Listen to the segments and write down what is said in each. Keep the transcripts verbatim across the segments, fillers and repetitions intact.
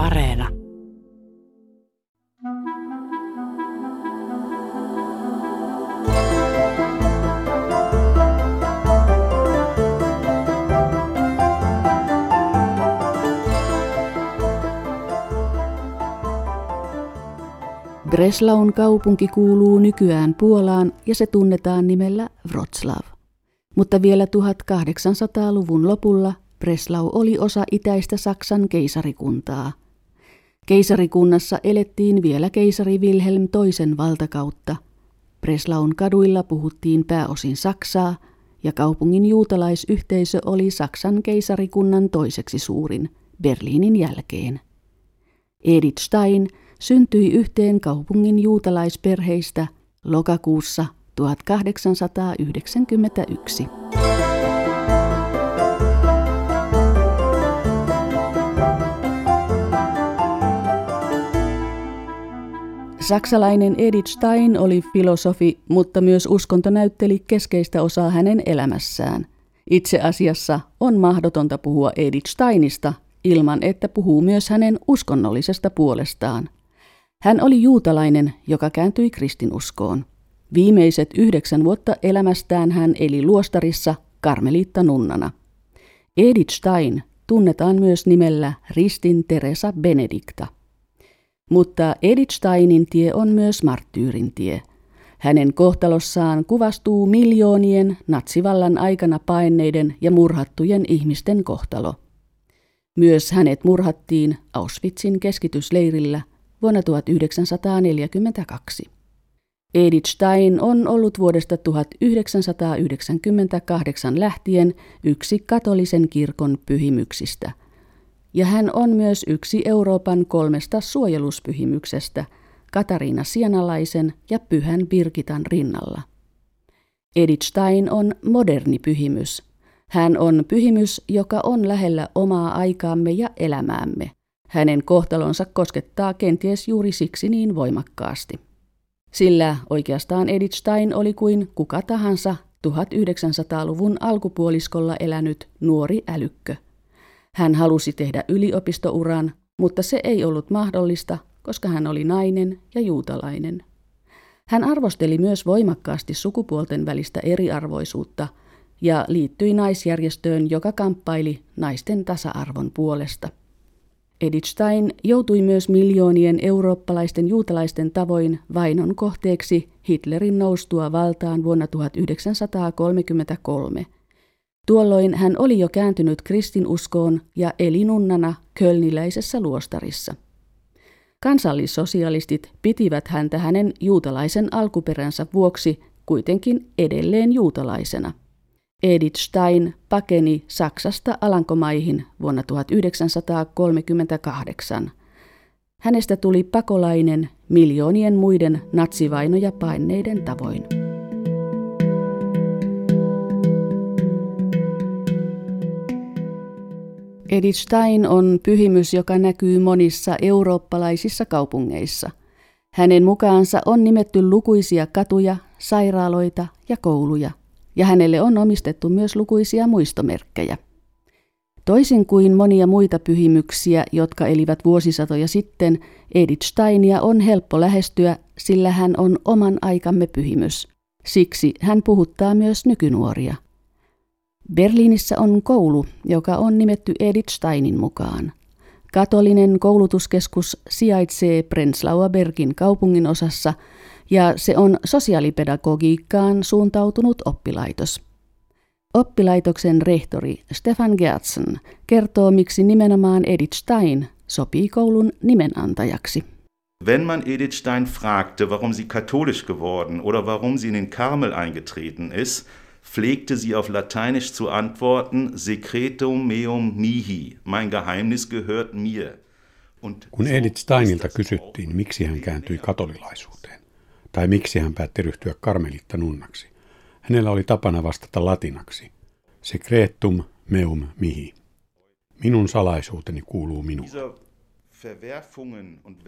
Areena. Breslaun kaupunki kuuluu nykyään Puolaan ja se tunnetaan nimellä Wrocław. Mutta vielä tuhatkahdeksansataaluvun lopulla Breslau oli osa itäistä Saksan keisarikuntaa. Keisarikunnassa elettiin vielä keisari Wilhelm toisen valtakautta. Breslaun kaduilla puhuttiin pääosin saksaa ja kaupungin juutalaisyhteisö oli Saksan keisarikunnan toiseksi suurin Berliinin jälkeen. Edith Stein syntyi yhteen kaupungin juutalaisperheistä lokakuussa tuhatkahdeksansataayhdeksänkymmentäyksi. Saksalainen Edith Stein oli filosofi, mutta myös uskonto näytteli keskeistä osaa hänen elämässään. Itse asiassa on mahdotonta puhua Edith Steinista ilman, että puhuu myös hänen uskonnollisesta puolestaan. Hän oli juutalainen, joka kääntyi kristinuskoon. Viimeiset yhdeksän vuotta elämästään hän eli luostarissa karmeliittanunnana. Edith Stein tunnetaan myös nimellä Ristin Teresa Benedicta. Mutta Edith Steinin tie on myös marttyyrin tie. Hänen kohtalossaan kuvastuu miljoonien natsivallan aikana paenneiden ja murhattujen ihmisten kohtalo. Myös hänet murhattiin Auschwitzin keskitysleirillä vuonna tuhatyhdeksänsataaneljäkymmentäkaksi. Edith Stein on ollut vuodesta tuhatyhdeksänsataayhdeksänkymmentäkahdeksan lähtien yksi katolisen kirkon pyhimyksistä. Ja hän on myös yksi Euroopan kolmesta suojeluspyhimyksestä, Katariina Sienalaisen ja Pyhän Birgitan rinnalla. Edith Stein on moderni pyhimys. Hän on pyhimys, joka on lähellä omaa aikaamme ja elämäämme. Hänen kohtalonsa koskettaa kenties juuri siksi niin voimakkaasti. Sillä oikeastaan Edith Stein oli kuin kuka tahansa tuhatyhdeksänsataaluvun alkupuoliskolla elänyt nuori älykkö. Hän halusi tehdä yliopistouran, mutta se ei ollut mahdollista, koska hän oli nainen ja juutalainen. Hän arvosteli myös voimakkaasti sukupuolten välistä eriarvoisuutta ja liittyi naisjärjestöön, joka kamppaili naisten tasa-arvon puolesta. Edith Stein joutui myös miljoonien eurooppalaisten juutalaisten tavoin vainon kohteeksi Hitlerin noustua valtaan vuonna tuhatyhdeksänsataakolmekymmentäkolme. Tuolloin hän oli jo kääntynyt kristinuskoon ja eli nunnana kölniläisessä luostarissa. Kansallissosialistit pitivät häntä hänen juutalaisen alkuperänsä vuoksi kuitenkin edelleen juutalaisena. Edith Stein pakeni Saksasta Alankomaihin vuonna tuhatyhdeksänsataakolmekymmentäkahdeksan. Hänestä tuli pakolainen miljoonien muiden natsivainoja paenneiden tavoin. Edith Stein on pyhimys, joka näkyy monissa eurooppalaisissa kaupungeissa. Hänen mukaansa on nimetty lukuisia katuja, sairaaloita ja kouluja. Ja hänelle on omistettu myös lukuisia muistomerkkejä. Toisin kuin monia muita pyhimyksiä, jotka elivät vuosisatoja sitten, Edith Steinia on helppo lähestyä, sillä hän on oman aikamme pyhimys. Siksi hän puhuttaa myös nykynuoria. Berliinissä on koulu, joka on nimetty Edith Steinin mukaan. Katolinen koulutuskeskus sijaitsee Prenzlauer Bergin kaupungin osassa, ja se on sosiaalipedagogiikkaan suuntautunut oppilaitos. Oppilaitoksen rehtori Stefan Gertsen kertoo, miksi nimenomaan Edith Stein sopii koulun nimenantajaksi. Wenn man Edith Stein fragte, warum sie katholisch geworden oder warum sie in den Karmel eingetreten ist, pflegte sie auf Lateinisch zu antworten, secretum meum mihi, mein Geheimnis gehört mir. Und kun Edith Steinilta kysyttiin, miksi hän kääntyi katolilaisuuteen, tai miksi hän päätti ryhtyä karmeliittanunnaksi, hänellä oli tapana vastata latinaksi, secretum meum mihi, minun salaisuuteni kuuluu minulle.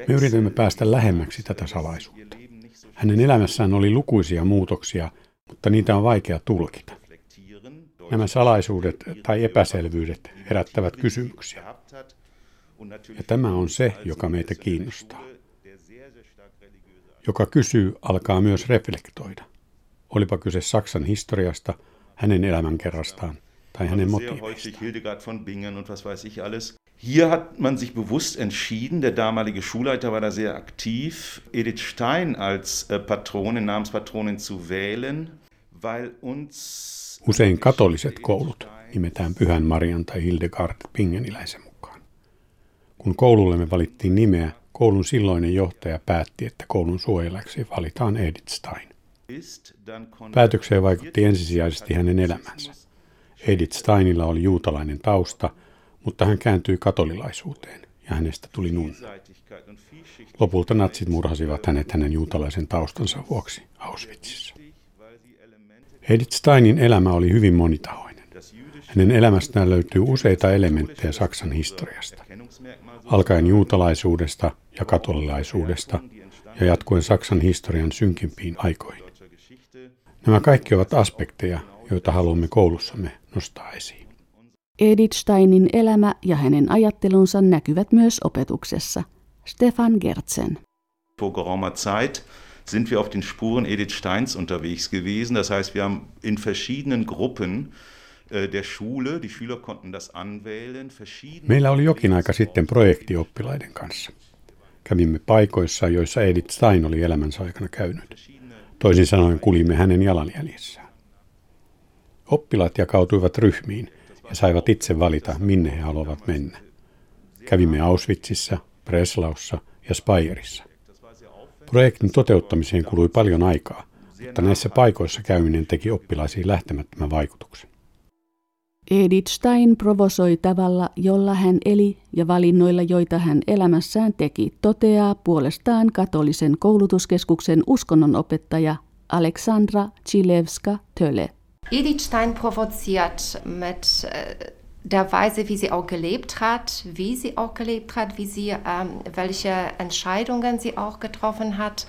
Me yritämme päästä lähemmäksi tätä salaisuutta. Hänen elämässään oli lukuisia muutoksia, mutta niitä on vaikea tulkita. Nämä salaisuudet tai epäselvyydet herättävät kysymyksiä. Ja tämä on se, joka meitä kiinnostaa. Joka kysyy, alkaa myös reflektoida. Olipa kyse Saksan historiasta, hänen elämänkerrastaan tai hänen motiiveistaan. Hier hat man sich bewusst entschieden, der damalige Schulleiter war da sehr aktiv, Edith Stein als Patronin, Namenspatronin zu wählen, weil uns... Usein katoliset koulut nimetään Pyhän Marian tai Hildegard Bingeniläisen mukaan. Kun koulullemme valittiin nimeä, koulun silloinen johtaja päätti, että koulun suojeläksi valitaan Edith Stein. Päätökseen vaikutti ensisijaisesti hänen elämänsä. Edith Steinilla oli juutalainen tausta, mutta hän kääntyi katolilaisuuteen ja hänestä tuli nunna. Lopulta natsit murhasivat hänet hänen juutalaisen taustansa vuoksi Auschwitzissa. Edith Steinin elämä oli hyvin monitahoinen. Hänen elämästään löytyy useita elementtejä Saksan historiasta, alkaen juutalaisuudesta ja katolilaisuudesta ja jatkuen Saksan historian synkimpiin aikoihin. Nämä kaikki ovat aspekteja, joita haluamme koulussamme nostaa esiin. Edith Steinin elämä ja hänen ajattelunsa näkyvät myös opetuksessa. Stefan Gertsen. Vor geraumer Zeit sind wir auf den Spuren Edith Steins unterwegs gewesen. Das heißt, wir haben in verschiedenen Gruppen der Schule, die Schüler konnten das anwählen. Meillä oli jokin aika sitten projekti oppilaiden kanssa. Kävimme paikoissa, joissa Edith Stein oli elämänsä aikana käynyt. Toisin sanoen kulimme hänen jalanjäljessään. Oppilaat jakautuivat ryhmiin ja saivat itse valita, minne he haluavat mennä. Kävimme Auschwitzissa, Breslaussa ja Speierissa. Projektin toteuttamiseen kului paljon aikaa, mutta näissä paikoissa käyminen teki oppilaisiin lähtemättömän vaikutuksen. Edith Stein provosoi tavalla, jolla hän eli ja valinnoilla, joita hän elämässään teki, toteaa puolestaan katolisen koulutuskeskuksen uskonnonopettaja Aleksandra Chilewska-Tölle. Edith Stein provoziert mit der Weise, wie sie auch gelebt hat, wie sie auch gelebt hat, wie sie, ähm, welche Entscheidungen sie auch getroffen hat.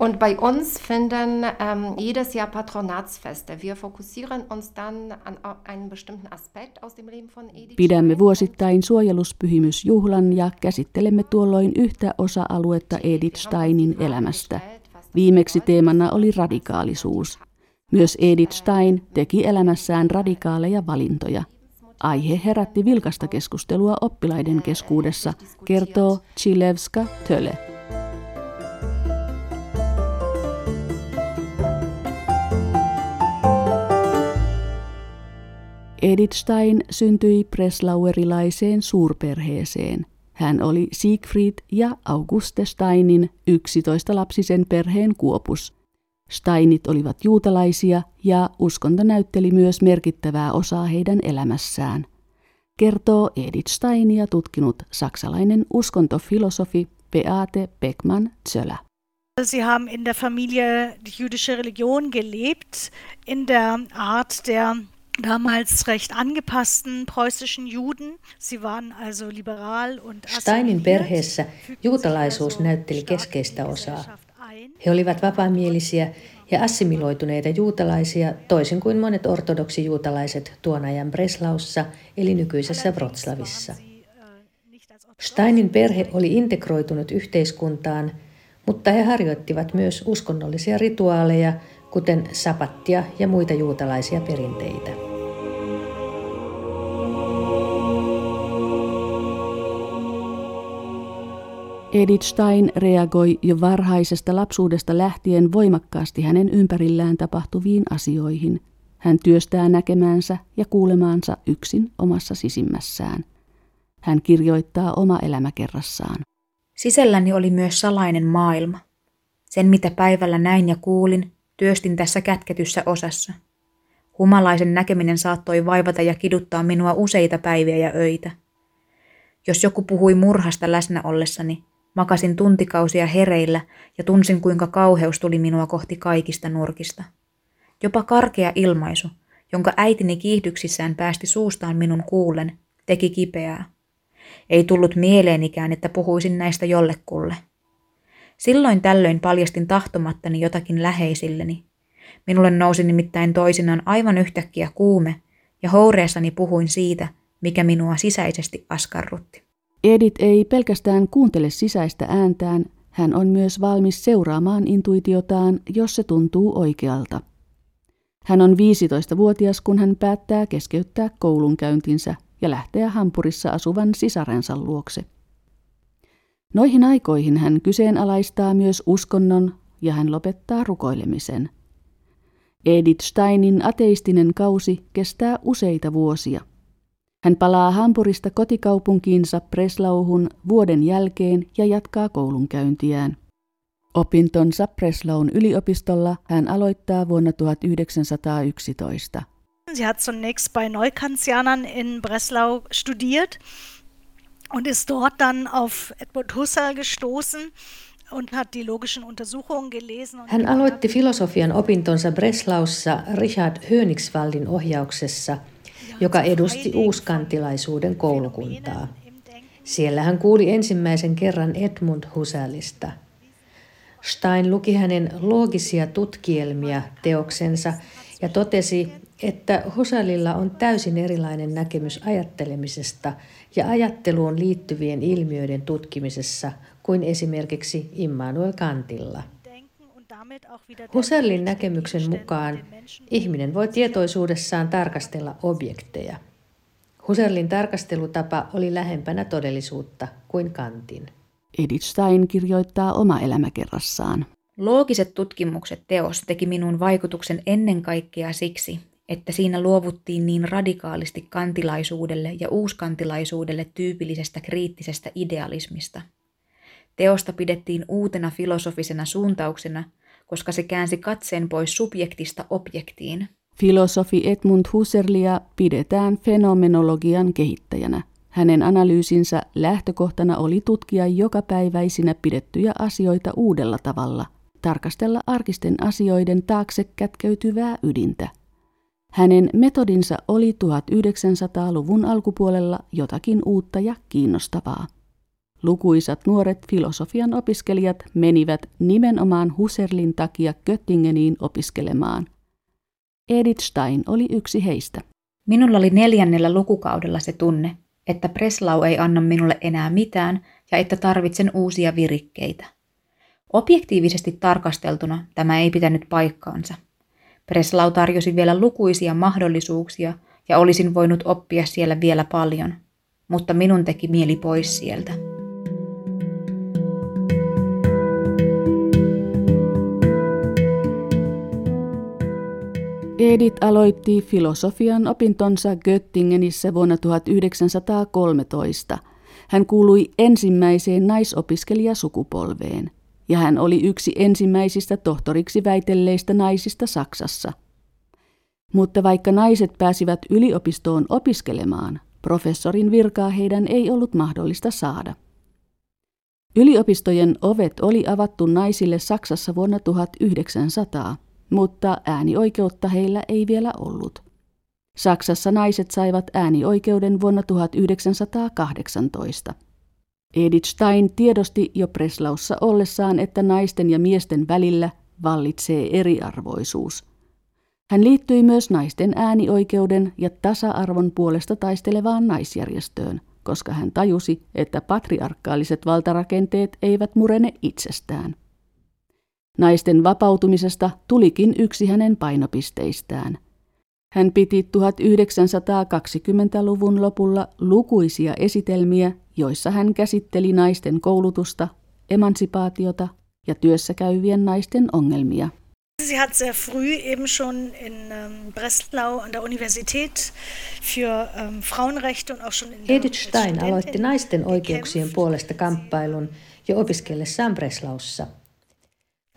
Und bei uns finden ähm, jedes Jahr Patronatsfeste. Wir fokussieren uns dann an einen bestimmten Aspekt aus dem Leben von Edith. Pidämme vuosittain suojeluspyhimysjuhlan ja käsittelemme tuolloin yhtä osa-aluetta Edith Steinin elämästä. Viimeksi teemana oli radikaalisuus. Myös Edith Stein teki elämässään radikaaleja valintoja. Aihe herätti vilkasta keskustelua oppilaiden keskuudessa, kertoo Chilewska-Tölle. Edith Stein syntyi breslauerilaiseen suurperheeseen. Hän oli Siegfried ja Auguste Steinin yksitoistalapsisen perheen kuopus. Steinit olivat juutalaisia ja uskonto näytteli myös merkittävää osaa heidän elämässään, kertoo Edith Steinia tutkinut saksalainen uskontofilosofi Beate Beckmann-Zöller. Sie haben in der Familie die jüdische Religion gelebt, in der Art der damals recht angepassten preußischen Juden. Sie waren also liberal und Steinin perheessä juutalaisuus näytteli keskeistä osaa. He olivat vapaamielisiä ja assimiloituneita juutalaisia, toisin kuin monet ortodoksijuutalaiset tuon ajan Breslaussa eli nykyisessä Wrocławissa. Steinin perhe oli integroitunut yhteiskuntaan, mutta he harjoittivat myös uskonnollisia rituaaleja, kuten sapattia ja muita juutalaisia perinteitä. Edith Stein reagoi jo varhaisesta lapsuudesta lähtien voimakkaasti hänen ympärillään tapahtuviin asioihin. Hän työstää näkemäänsä ja kuulemaansa yksin omassa sisimmässään. Hän kirjoittaa oma elämäkerrassaan. Sisälläni oli myös salainen maailma. Sen, mitä päivällä näin ja kuulin, työstin tässä kätketyssä osassa. Humalaisen näkeminen saattoi vaivata ja kiduttaa minua useita päiviä ja öitä. Jos joku puhui murhasta läsnä ollessani, makasin tuntikausia hereillä ja tunsin, kuinka kauheus tuli minua kohti kaikista nurkista. Jopa karkea ilmaisu, jonka äitini kiihdyksissään päästi suustaan minun kuullen, teki kipeää. Ei tullut mieleenikään, että puhuisin näistä jollekulle. Silloin tällöin paljastin tahtomattani jotakin läheisilleni. Minulle nousi nimittäin toisinaan aivan yhtäkkiä kuume, ja houreessani puhuin siitä, mikä minua sisäisesti askarrutti. Edith ei pelkästään kuuntele sisäistä ääntään, hän on myös valmis seuraamaan intuitiotaan, jos se tuntuu oikealta. Hän on viisitoistavuotias, kun hän päättää keskeyttää koulunkäyntinsä ja lähteä Hampurissa asuvan sisarensa luokse. Noihin aikoihin hän kyseenalaistaa myös uskonnon ja hän lopettaa rukoilemisen. Edith Steinin ateistinen kausi kestää useita vuosia. Hän palaa Hampurista kotikaupunkiinsa Breslauhun vuoden jälkeen ja jatkaa koulunkäyntiään. Opintonsa Breslaun yliopistolla hän aloittaa vuonna tuhatyhdeksänsataayksitoista. Sie hat zunächst bei Neukantianern in Breslau studiert und ist dort dann auf Edmund Husserl gestoßen. Hän aloitti filosofian opintonsa Breslaussa Richard Hönigswaldin ohjauksessa, joka edusti uuskantilaisuuden koulukuntaa. Siellä hän kuuli ensimmäisen kerran Edmund Husserlista. Stein luki hänen loogisia tutkielmia teoksensa ja totesi, että Husserlilla on täysin erilainen näkemys ajattelemisesta ja ajatteluun liittyvien ilmiöiden tutkimisessa kuin esimerkiksi Immanuel Kantilla. Husserlin näkemyksen mukaan ihminen voi tietoisuudessaan tarkastella objekteja. Husserlin tarkastelutapa oli lähempänä todellisuutta kuin Kantin. Edith Stein kirjoittaa oma elämäkerrassaan. Loogiset tutkimukset teos teki minun vaikutuksen ennen kaikkea siksi, että siinä luovuttiin niin radikaalisti kantilaisuudelle ja uuskantilaisuudelle tyypillisestä kriittisestä idealismista. Teosta pidettiin uutena filosofisena suuntauksena, koska se käänsi katseen pois subjektista objektiin. Filosofi Edmund Husserlia pidetään fenomenologian kehittäjänä. Hänen analyysinsä lähtökohtana oli tutkia jokapäiväisinä pidettyjä asioita uudella tavalla, tarkastella arkisten asioiden taakse kätkeytyvää ydintä. Hänen metodinsa oli tuhatyhdeksänsataaluvun alkupuolella jotakin uutta ja kiinnostavaa. Lukuisat nuoret filosofian opiskelijat menivät nimenomaan Husserlin takia Göttingeniin opiskelemaan. Edith Stein oli yksi heistä. Minulla oli neljännellä lukukaudella se tunne, että Breslau ei anna minulle enää mitään ja että tarvitsen uusia virikkeitä. Objektiivisesti tarkasteltuna tämä ei pitänyt paikkaansa. Breslau tarjosi vielä lukuisia mahdollisuuksia ja olisin voinut oppia siellä vielä paljon, mutta minun teki mieli pois sieltä. Edith aloitti filosofian opintonsa Göttingenissä vuonna tuhatyhdeksänsataakolmetoista. Hän kuului ensimmäiseen naisopiskelijasukupolveen, ja hän oli yksi ensimmäisistä tohtoriksi väitelleistä naisista Saksassa. Mutta vaikka naiset pääsivät yliopistoon opiskelemaan, professorin virkaa heidän ei ollut mahdollista saada. Yliopistojen ovet oli avattu naisille Saksassa vuonna tuhatyhdeksänsataa. Mutta äänioikeutta heillä ei vielä ollut. Saksassa naiset saivat äänioikeuden vuonna tuhatyhdeksänsataakahdeksantoista. Edith Stein tiedosti jo Breslaussa ollessaan, että naisten ja miesten välillä vallitsee eriarvoisuus. Hän liittyi myös naisten äänioikeuden ja tasa-arvon puolesta taistelevaan naisjärjestöön, koska hän tajusi, että patriarkaaliset valtarakenteet eivät murene itsestään. Naisten vapautumisesta tulikin yksi hänen painopisteistään. Hän piti tuhatyhdeksänsataakahdenkymmenluvun lopulla lukuisia esitelmiä, joissa hän käsitteli naisten koulutusta, emansipaatiota ja työssäkäyvien naisten ongelmia. Sie hat sehr früh eben schon in Breslau an der Universität für Frauenrechte und auch schon in der Edith Stein aloitti naisten oikeuksien puolesta kamppailun jo opiskellessaan Breslaussa.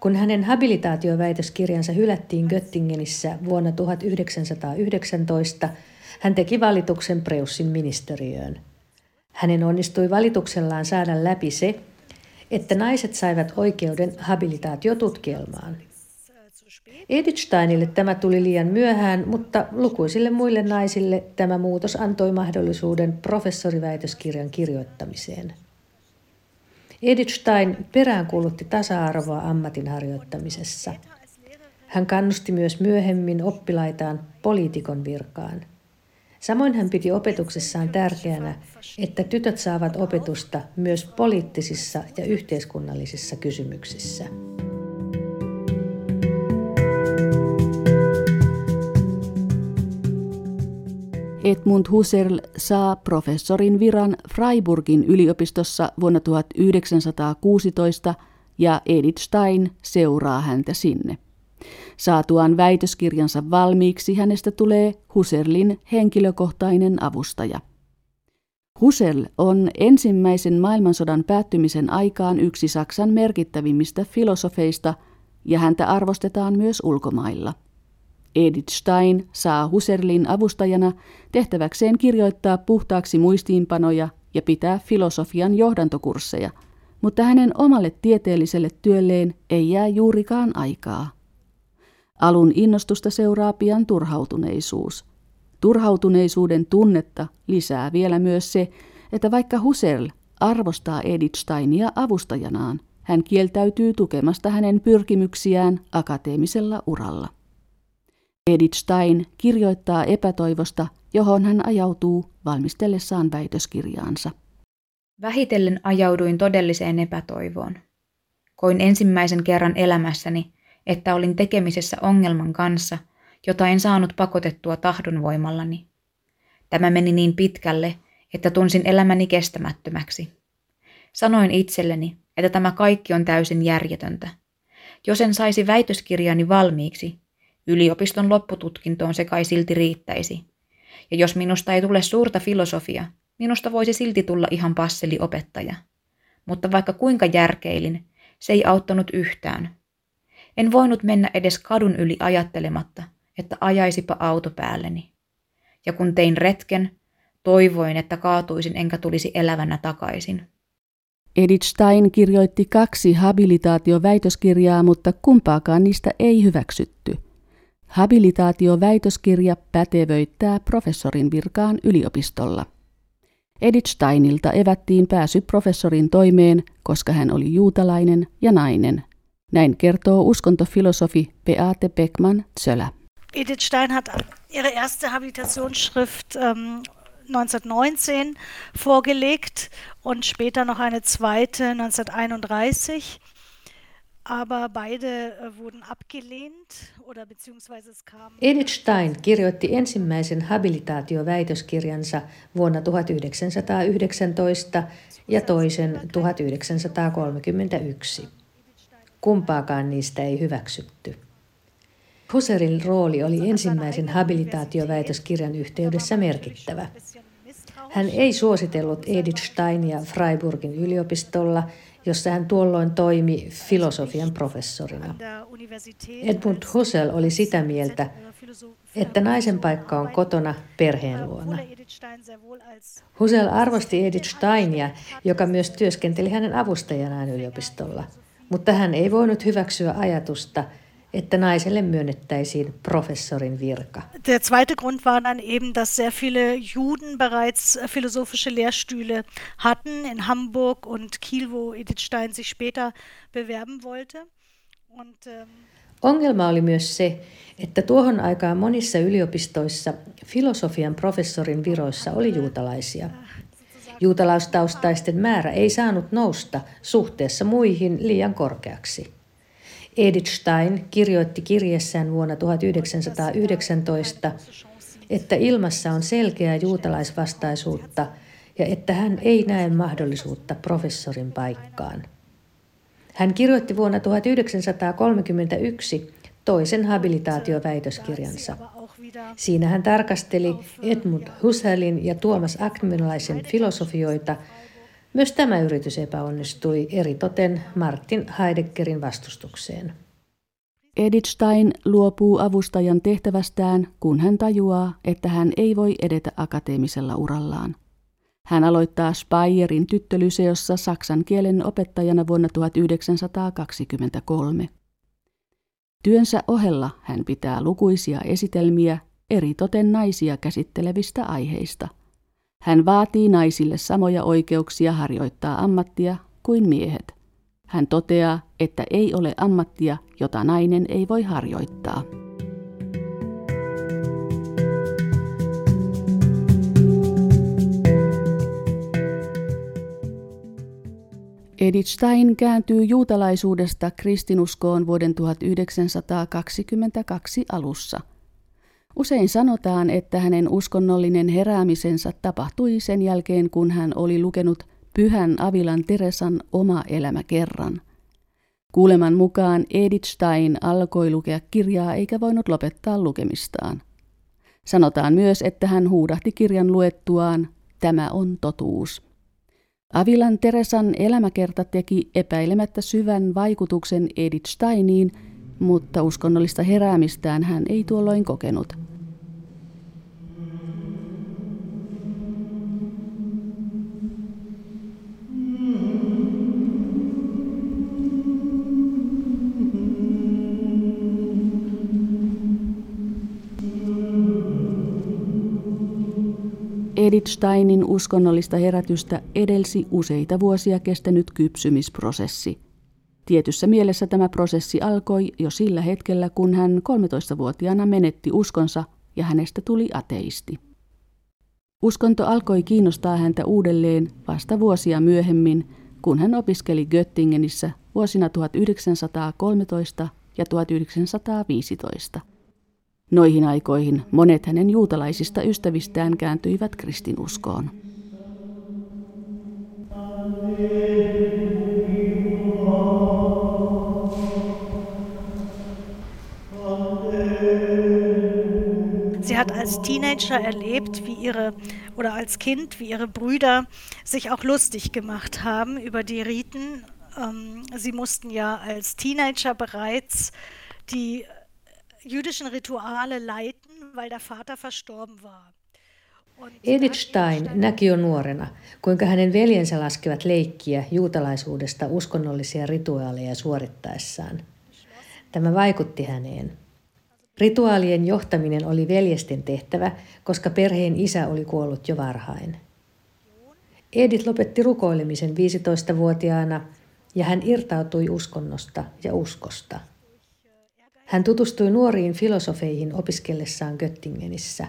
Kun hänen habilitaatioväitöskirjansa hylättiin Göttingenissä vuonna tuhatyhdeksänsataayhdeksäntoista, hän teki valituksen Preussin ministeriöön. Hänen onnistui valituksellaan saada läpi se, että naiset saivat oikeuden habilitaatiotutkielmaan. Edith Steinille tämä tuli liian myöhään, mutta lukuisille muille naisille tämä muutos antoi mahdollisuuden professoriväitöskirjan kirjoittamiseen. Edith Stein peräänkuulutti tasa-arvoa ammatin harjoittamisessa. Hän kannusti myös myöhemmin oppilaitaan poliitikon virkaan. Samoin hän piti opetuksessaan tärkeänä, että tytöt saavat opetusta myös poliittisissa ja yhteiskunnallisissa kysymyksissä. Edmund Husserl saa professorin viran Freiburgin yliopistossa vuonna tuhatyhdeksänsataakuusitoista ja Edith Stein seuraa häntä sinne. Saatuaan väitöskirjansa valmiiksi hänestä tulee Husserlin henkilökohtainen avustaja. Husserl on ensimmäisen maailmansodan päättymisen aikaan yksi Saksan merkittävimmistä filosofeista ja häntä arvostetaan myös ulkomailla. Edith Stein saa Husserlin avustajana tehtäväkseen kirjoittaa puhtaaksi muistiinpanoja ja pitää filosofian johdantokursseja, mutta hänen omalle tieteelliselle työlleen ei jää juurikaan aikaa. Alun innostusta seuraa pian turhautuneisuus. Turhautuneisuuden tunnetta lisää vielä myös se, että vaikka Husserl arvostaa Edith Steinia avustajanaan, hän kieltäytyy tukemasta hänen pyrkimyksiään akateemisella uralla. Edith Stein kirjoittaa epätoivosta, johon hän ajautuu valmistellessaan väitöskirjaansa. Vähitellen ajauduin todelliseen epätoivoon. Koin ensimmäisen kerran elämässäni, että olin tekemisessä ongelman kanssa, jota en saanut pakotettua tahdonvoimallani. Tämä meni niin pitkälle, että tunsin elämäni kestämättömäksi. Sanoin itselleni, että tämä kaikki on täysin järjetöntä. Jos en saisi väitöskirjani valmiiksi, yliopiston loppututkintoon se kai silti riittäisi. Ja jos minusta ei tule suurta filosofia, minusta voisi silti tulla ihan passeli opettaja. Mutta vaikka kuinka järkeilin, se ei auttanut yhtään. En voinut mennä edes kadun yli ajattelematta, että ajaisipa auto päälleni. Ja kun tein retken, toivoin, että kaatuisin enkä tulisi elävänä takaisin. Edith Stein kirjoitti kaksi habilitaatioväitöskirjaa, mutta kumpaakaan niistä ei hyväksytty. Habilitaatioväitöskirja pätevöittää professorin virkaan yliopistolla. Edith Steinilta evättiin pääsy professorin toimeen, koska hän oli juutalainen ja nainen. Näin kertoo uskontofilosofi Beate Beckmann-Zöller. Edith Stein hat ihre erste Habilitationsschrift ähm, neunzehnhundertneunzehn vorgelegt und später noch eine zweite neunzehnhunderteinunddreißig. Aber beide wurden abgelehnt oder beziehungsweise es kam... Edith Stein kirjoitti ensimmäisen habilitaatioväitöskirjansa vuonna tuhatyhdeksänsataayhdeksäntoista ja toisen tuhatyhdeksänsataakolmekymmentäyksi. Kumpaakaan niistä ei hyväksytty. Husserlin rooli oli ensimmäisen habilitaatioväitöskirjan yhteydessä merkittävä. Hän ei suositellut Edith Steinia Freiburgin yliopistolla, jossa hän tuolloin toimi filosofian professorina. Edmund Husserl oli sitä mieltä, että naisen paikka on kotona perheen luona. Husserl arvosti Edith Steinia, joka myös työskenteli hänen avustajanaan yliopistolla, mutta hän ei voinut hyväksyä ajatusta, että naiselle myönnettäisiin professorin virka. Der zweite Grund war dann eben, dass sehr viele Juden bereits philosophische Lehrstühle hatten in Hamburg und Kiel, wo Edith Stein sich später bewerben wollte. Und, ähm... Ongelma oli myös se, että tuohon aikaan monissa yliopistoissa filosofian professorin viroissa oli juutalaisia. Juutalaistaustaisten määrä ei saanut nousta suhteessa muihin liian korkeaksi. Edith Stein kirjoitti kirjessään vuonna tuhatyhdeksänsataayhdeksäntoista, että ilmassa on selkeää juutalaisvastaisuutta ja että hän ei näe mahdollisuutta professorin paikkaan. Hän kirjoitti vuonna tuhatyhdeksänsataakolmekymmentäyksi toisen habilitaatioväitöskirjansa. Siinä hän tarkasteli Edmund Husserlin ja Tuomas Aquilaisen filosofioita. Myös tämä yritys epäonnistui eritoten Martin Heideggerin vastustukseen. Edith Stein luopuu avustajan tehtävästään, kun hän tajuaa, että hän ei voi edetä akateemisella urallaan. Hän aloittaa Speyerin tyttölyseossa saksan kielen opettajana vuonna tuhatyhdeksänsataakaksikymmentäkolme. Työnsä ohella hän pitää lukuisia esitelmiä eritoten naisia käsittelevistä aiheista. Hän vaatii naisille samoja oikeuksia harjoittaa ammattia kuin miehet. Hän toteaa, että ei ole ammattia, jota nainen ei voi harjoittaa. Edith Stein kääntyy juutalaisuudesta kristinuskoon vuoden tuhatyhdeksänsataakaksikymmentäkaksi alussa. Usein sanotaan, että hänen uskonnollinen heräämisensä tapahtui sen jälkeen, kun hän oli lukenut Pyhän Avilan Teresan Oma elämä kerran. Kuuleman mukaan Edith Stein alkoi lukea kirjaa eikä voinut lopettaa lukemistaan. Sanotaan myös, että hän huudahti kirjan luettuaan, tämä on totuus. Avilan Teresan elämäkerta teki epäilemättä syvän vaikutuksen Edith Steiniin, mutta uskonnollista heräämistään hän ei tuolloin kokenut. Edith Steinin uskonnollista herätystä edelsi useita vuosia kestänyt kypsymisprosessi. Tietyssä mielessä tämä prosessi alkoi jo sillä hetkellä, kun hän kolmetoistavuotiaana menetti uskonsa ja hänestä tuli ateisti. Uskonto alkoi kiinnostaa häntä uudelleen vasta vuosia myöhemmin, kun hän opiskeli Göttingenissä vuosina tuhatyhdeksänsataakolmetoista ja tuhatyhdeksänsataaviisitoista. Noihin aikoihin monet hänen juutalaisista ystävistään kääntyivät kristinuskoon. Sie hat als Teenager erlebt, wie ihre oder als Kind, wie ihre Brüder sich auch lustig gemacht haben über die Riten. Sie mussten ja als Teenager bereits die jüdischen Rituale leiten, weil der Vater verstorben war. Edith Stein näki jo nuorena, kuinka hänen veljensä laskivat leikkiä juutalaisuudesta uskonnollisia rituaaleja suorittaessaan. Tämä vaikutti häneen. Rituaalien johtaminen oli veljesten tehtävä, koska perheen isä oli kuollut jo varhain. Edith lopetti rukoilemisen viisitoistavuotiaana ja hän irtautui uskonnosta ja uskosta. Hän tutustui nuoriin filosofeihin opiskellessaan Göttingenissä.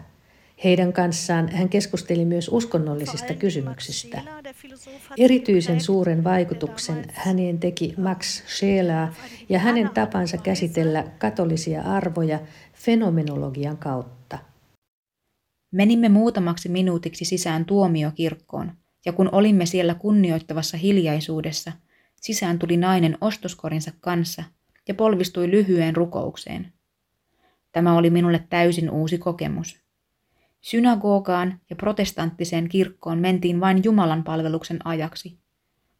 Heidän kanssaan hän keskusteli myös uskonnollisista kysymyksistä. Erityisen suuren vaikutuksen häneen teki Max Scheler ja hänen tapansa käsitellä katolisia arvoja fenomenologian kautta. Menimme muutamaksi minuutiksi sisään tuomiokirkkoon, ja kun olimme siellä kunnioittavassa hiljaisuudessa, sisään tuli nainen ostoskorinsa kanssa ja polvistui lyhyeen rukoukseen. Tämä oli minulle täysin uusi kokemus. Synagogaan ja protestanttiseen kirkkoon mentiin vain Jumalan palveluksen ajaksi,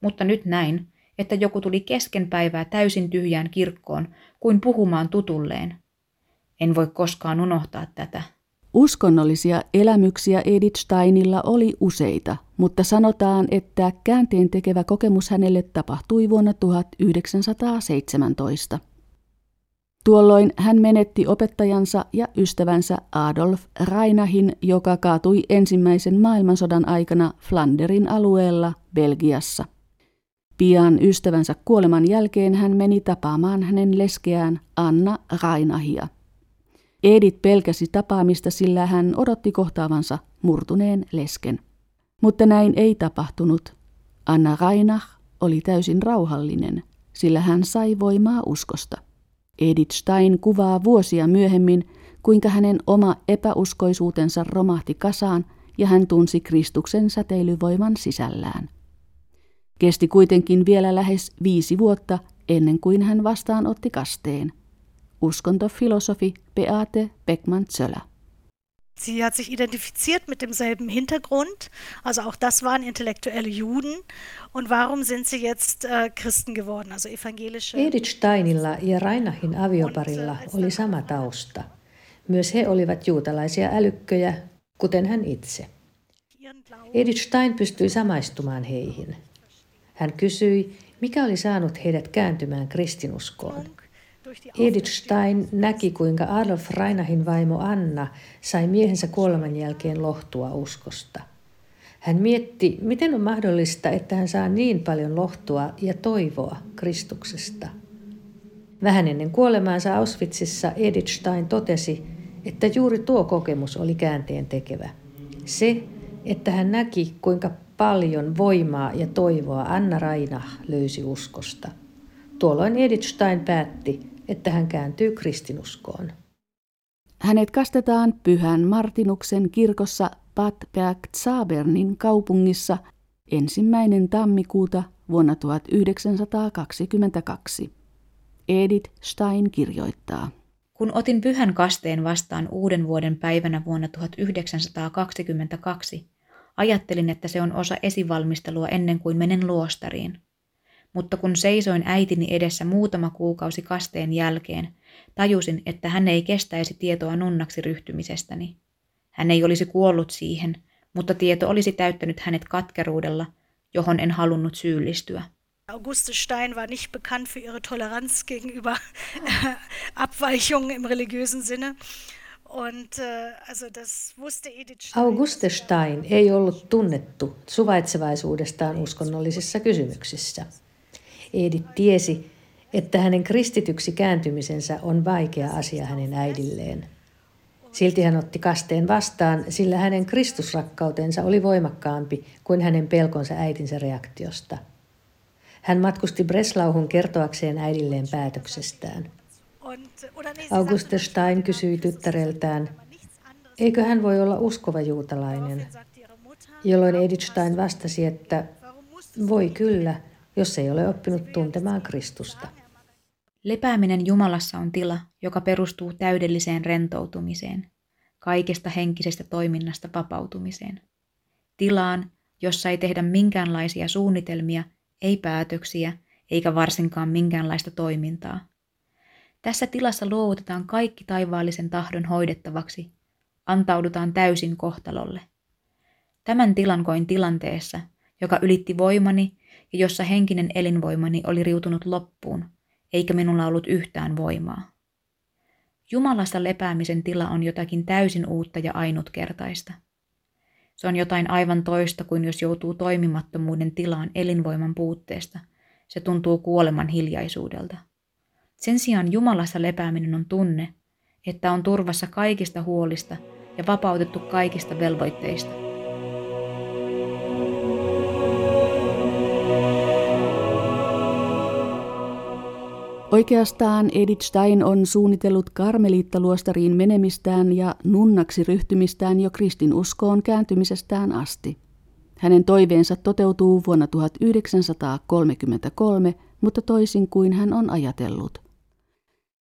mutta nyt näin, että joku tuli kesken päivää täysin tyhjään kirkkoon kuin puhumaan tutulleen. En voi koskaan unohtaa tätä. Uskonnollisia elämyksiä Edith Steinilla oli useita, mutta sanotaan, että käänteentekevä kokemus hänelle tapahtui vuonna tuhatyhdeksänsataaseitsemäntoista. Tuolloin hän menetti opettajansa ja ystävänsä Adolf Reinahin, joka kaatui ensimmäisen maailmansodan aikana Flanderin alueella Belgiassa. Pian ystävänsä kuoleman jälkeen hän meni tapaamaan hänen leskeään Anna Reinahia. Edith pelkäsi tapaamista, sillä hän odotti kohtaavansa murtuneen lesken. Mutta näin ei tapahtunut. Anna Reinach oli täysin rauhallinen, sillä hän sai voimaa uskosta. Edith Stein kuvaa vuosia myöhemmin, kuinka hänen oma epäuskoisuutensa romahti kasaan ja hän tunsi Kristuksen säteilyvoiman sisällään. Kesti kuitenkin vielä lähes viisi vuotta ennen kuin hän vastaanotti kasteen. Uskontofilosofi Beate Beckmann-Zöller. Sie hat sich identifiziert mit demselben Hintergrund, also auch das waren intellektuelle Juden. Und warum sind sie jetzt äh, Christen geworden, also evangelische? Edith Steinilla ja Reinahin avioparilla oli sama tausta. Myös he olivat juutalaisia älykköjä, kuten hän itse. Edith Stein pystyi samaistumaan heihin. Hän kysyi, mikä oli saanut heidät kääntymään kristinuskoon. Edith Stein näki, kuinka Adolf Reinahin vaimo Anna sai miehensä kuoleman jälkeen lohtua uskosta. Hän mietti, miten on mahdollista, että hän saa niin paljon lohtua ja toivoa Kristuksesta. Vähän ennen kuolemaansa Auschwitzissa Edith Stein totesi, että juuri tuo kokemus oli käänteen tekevä. Se, että hän näki, kuinka paljon voimaa ja toivoa Anna Rainah löysi uskosta. Tuolloin Edith Stein päätti, että hän kääntyy kristinuskoon. Hänet kastetaan Pyhän Martinuksen kirkossa Bad Bergzabernin kaupungissa ensimmäinen tammikuuta vuonna tuhatyhdeksänsataakaksikymmentäkaksi. Edith Stein kirjoittaa. Kun otin pyhän kasteen vastaan uuden vuoden päivänä vuonna tuhatyhdeksänsataakaksikymmentäkaksi, ajattelin, että se on osa esivalmistelua ennen kuin menen luostariin. Mutta kun seisoin äitini edessä muutama kuukausi kasteen jälkeen, tajusin, että hän ei kestäisi tietoa nunnaksi ryhtymisestäni. Hän ei olisi kuollut siihen, mutta tieto olisi täyttänyt hänet katkeruudella, johon en halunnut syyllistyä. Auguste Stein war nicht bekannt für ihre Toleranz gegenüber Abweichungen im religiösen Sinne. Und, also das wusste Edith Stein. Auguste Stein ei ollut tunnettu suvaitsevaisuudestaan uskonnollisissa kysymyksissä. Edith tiesi, että hänen kristityksi kääntymisensä on vaikea asia hänen äidilleen. Silti hän otti kasteen vastaan, sillä hänen kristusrakkautensa oli voimakkaampi kuin hänen pelkonsa äitinsä reaktiosta. Hän matkusti Breslauhun kertoakseen äidilleen päätöksestään. Auguste Stein kysyi tyttäreltään, eikö hän voi olla uskova juutalainen, jolloin Edith Stein vastasi, että voi kyllä, jos ei ole oppinut tuntemaan Kristusta. Lepääminen Jumalassa on tila, joka perustuu täydelliseen rentoutumiseen, kaikesta henkisestä toiminnasta vapautumiseen. Tilaan, jossa ei tehdä minkäänlaisia suunnitelmia, ei päätöksiä, eikä varsinkaan minkäänlaista toimintaa. Tässä tilassa luovutetaan kaikki taivaallisen tahdon hoidettavaksi, antaudutaan täysin kohtalolle. Tämän tilan koin tilanteessa, joka ylitti voimani ja jossa henkinen elinvoimani oli riutunut loppuun, eikä minulla ollut yhtään voimaa. Jumalassa lepäämisen tila on jotakin täysin uutta ja ainutkertaista. Se on jotain aivan toista kuin jos joutuu toimimattomuuden tilaan elinvoiman puutteesta. Se tuntuu kuoleman hiljaisuudelta. Sen sijaan Jumalassa lepääminen on tunne, että on turvassa kaikista huolista ja vapautettu kaikista velvoitteista. Oikeastaan Edith Stein on suunnitellut karmeliittaluostariin menemistään ja nunnaksi ryhtymistään jo kristinuskoon kääntymisestään asti. Hänen toiveensa toteutuu vuonna tuhatyhdeksänsataakolmekymmentäkolme, mutta toisin kuin hän on ajatellut.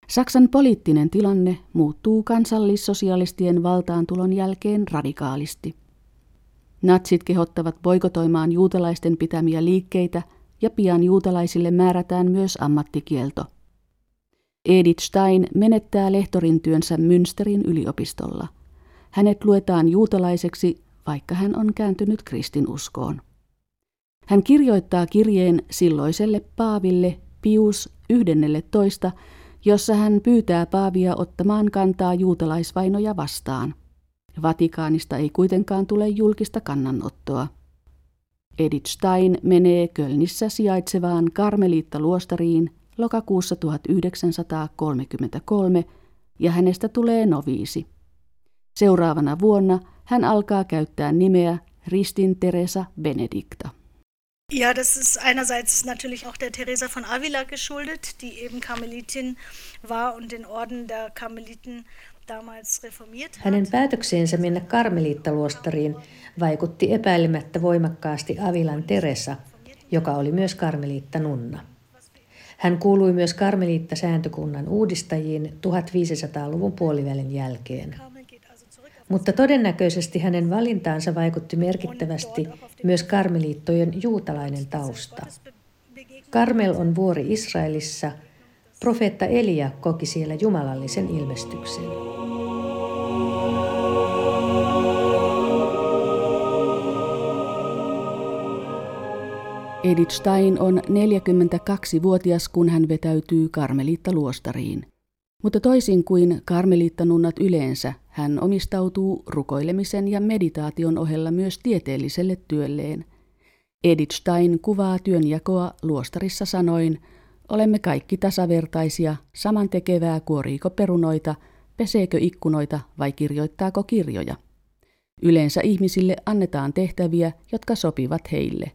Saksan poliittinen tilanne muuttuu kansallissosialistien valtaantulon jälkeen radikaalisti. Natsit kehottavat boikotoimaan juutalaisten pitämiä liikkeitä ja pian juutalaisille määrätään myös ammattikielto. Edith Stein menettää lehtorin työnsä Münsterin yliopistolla. Hänet luetaan juutalaiseksi, vaikka hän on kääntynyt kristinuskoon. Hän kirjoittaa kirjeen silloiselle paaville Pius yhdennelletoista, jossa hän pyytää paavia ottamaan kantaa juutalaisvainoja vastaan. Vatikaanista ei kuitenkaan tule julkista kannanottoa. Edith Stein menee Kölnissä sijaitsevaan karmeliittaluostariin lokakuussa tuhatyhdeksänsataakolmekymmentäkolme ja hänestä tulee noviisi. Seuraavana vuonna hän alkaa käyttää nimeä Ristin Teresa Benedicta. Ja, das ist einerseits natürlich auch der Teresa von Avila geschuldet, die eben Karmelitin war und den Orden der Karmeliten damals reformiert hat. Hänen päätökseensä mennä karmeliittaluostariin vaikutti epäilemättä voimakkaasti Avilan Teresa, joka oli myös karmeliittanunna. Hän kuului myös karmeliittasääntökunnan uudistajiin viisitoistasadan luvun puolivälin jälkeen. Mutta todennäköisesti hänen valintaansa vaikutti merkittävästi myös karmeliittojen juutalainen tausta. Karmel on vuori Israelissa. Profeetta Elia koki siellä jumalallisen ilmestyksen. Edith Stein on neljäkymmentäkaksivuotias, kun hän vetäytyy karmeliittaluostariin. Mutta toisin kuin karmeliittanunnat yleensä, hän omistautuu rukoilemisen ja meditaation ohella myös tieteelliselle työlleen. Edith Stein kuvaa työnjakoa luostarissa sanoin, olemme kaikki tasavertaisia, samantekevää kuoriiko perunoita, peseekö ikkunoita vai kirjoittaako kirjoja. Yleensä ihmisille annetaan tehtäviä, jotka sopivat heille.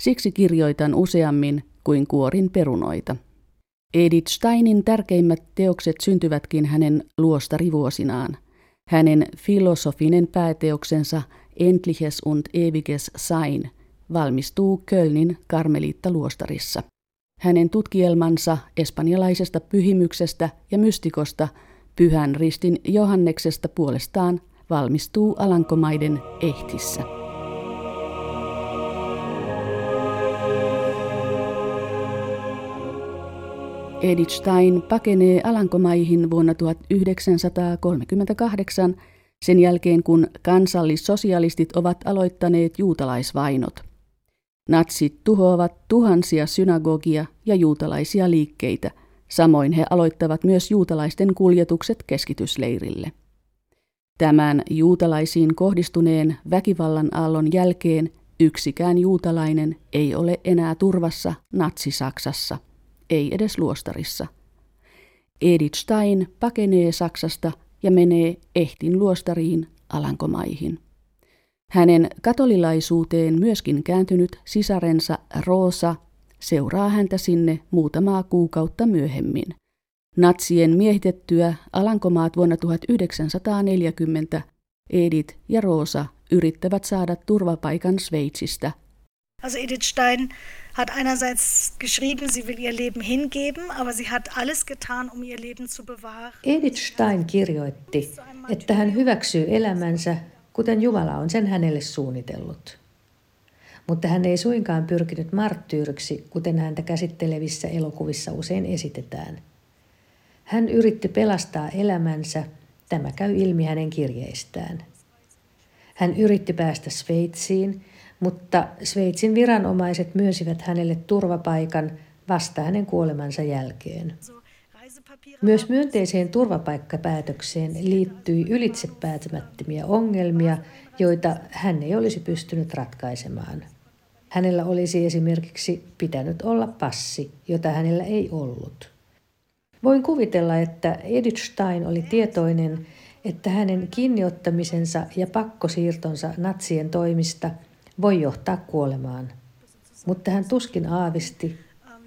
Siksi kirjoitan useammin kuin kuorin perunoita. Edith Steinin tärkeimmät teokset syntyvätkin hänen luostarivuosinaan. Hänen filosofinen pääteoksensa Endliches und ewiges Sein valmistuu Kölnin karmeliittaluostarissa. Hänen tutkielmansa espanjalaisesta pyhimyksestä ja mystikosta Pyhän Ristin Johanneksesta puolestaan valmistuu Alankomaiden Ehtissä. Edith Stein pakenee Alankomaihin vuonna tuhatyhdeksänsataakolmekymmentäkahdeksan sen jälkeen, kun kansallissosialistit ovat aloittaneet juutalaisvainot. Natsit tuhoavat tuhansia synagogia ja juutalaisia liikkeitä, samoin he aloittavat myös juutalaisten kuljetukset keskitysleirille. Tämän juutalaisiin kohdistuneen väkivallan aallon jälkeen yksikään juutalainen ei ole enää turvassa Natsi-Saksassa, ei edes luostarissa. Edith Stein pakenee Saksasta ja menee Ehtin luostariin Alankomaihin. Hänen katolilaisuuteen myöskin kääntynyt sisarensa Roosa seuraa häntä sinne muutamaa kuukautta myöhemmin. Natsien miehitettyä Alankomaat vuonna tuhatyhdeksänsataaneljäkymmentä Edith ja Roosa yrittävät saada turvapaikan Sveitsistä. Also Edith Stein hat einerseits geschrieben, sie will ihr Leben hingeben, aber sie hat alles getan, um ihr Leben zu bewahren. Edith Stein kirjoitti, että hän hyväksyy elämänsä, kuten Jumala on sen hänelle suunnitellut. Mutta hän ei suinkaan pyrkinyt marttyyriksi, kuten häntä käsittelevissä elokuvissa usein esitetään. Hän yritti pelastaa elämänsä, tämä käy ilmi hänen kirjeistään. Hän yritti päästä Sveitsiin, mutta Sveitsin viranomaiset myönsivät hänelle turvapaikan vasta hänen kuolemansa jälkeen. Myös myönteiseen turvapaikkapäätökseen liittyi ylitsepääsemättömiä ongelmia, joita hän ei olisi pystynyt ratkaisemaan. Hänellä olisi esimerkiksi pitänyt olla passi, jota hänellä ei ollut. Voin kuvitella, että Edith Stein oli tietoinen, että hänen kiinniottamisensa ja pakkosiirtonsa natsien toimista voi johtaa kuolemaan. Mutta hän tuskin aavisti,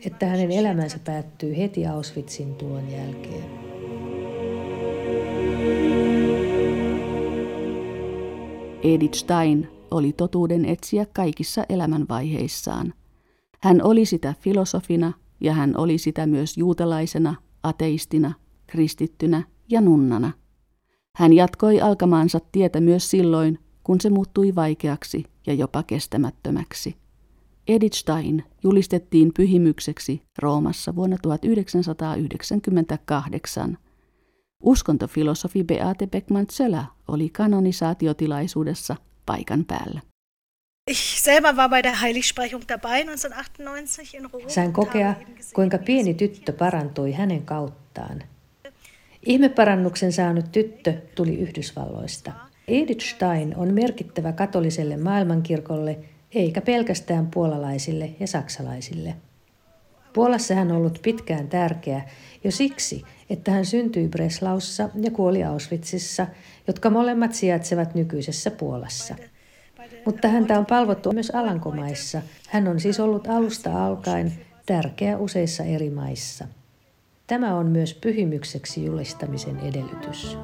että hänen elämänsä päättyy heti Auschwitzin tulon jälkeen. Edith Stein oli totuuden etsiä kaikissa elämänvaiheissaan. Hän oli sitä filosofina ja hän oli sitä myös juutalaisena, ateistina, kristittynä ja nunnana. Hän jatkoi alkamaansa tietä myös silloin, kun se muuttui vaikeaksi ja jopa kestämättömäksi. Edith Stein julistettiin pyhimykseksi Roomassa vuonna tuhatyhdeksänsataayhdeksänkymmentäkahdeksan. Uskontofilosofi Beate Beckmann-Zöller oli kanonisaatiotilaisuudessa paikan päällä. Ich selber war bei der Heiligsprechung dabei neunzehnhundertachtundneunzig in Rom. Sain kokea, kuinka pieni tyttö parantui hänen kauttaan. Ihmeparannuksen saanut tyttö tuli Yhdysvalloista. Edith Stein on merkittävä katoliselle maailmankirkolle, eikä pelkästään puolalaisille ja saksalaisille. Puolassa hän on ollut pitkään tärkeä jo siksi, että hän syntyi Breslaussa ja kuoli Auschwitzissa, jotka molemmat sijaitsevat nykyisessä Puolassa. Mutta häntä on palvottu myös Alankomaissa. Hän on siis ollut alusta alkaen tärkeä useissa eri maissa. Tämä on myös pyhimykseksi julistamisen edellytys.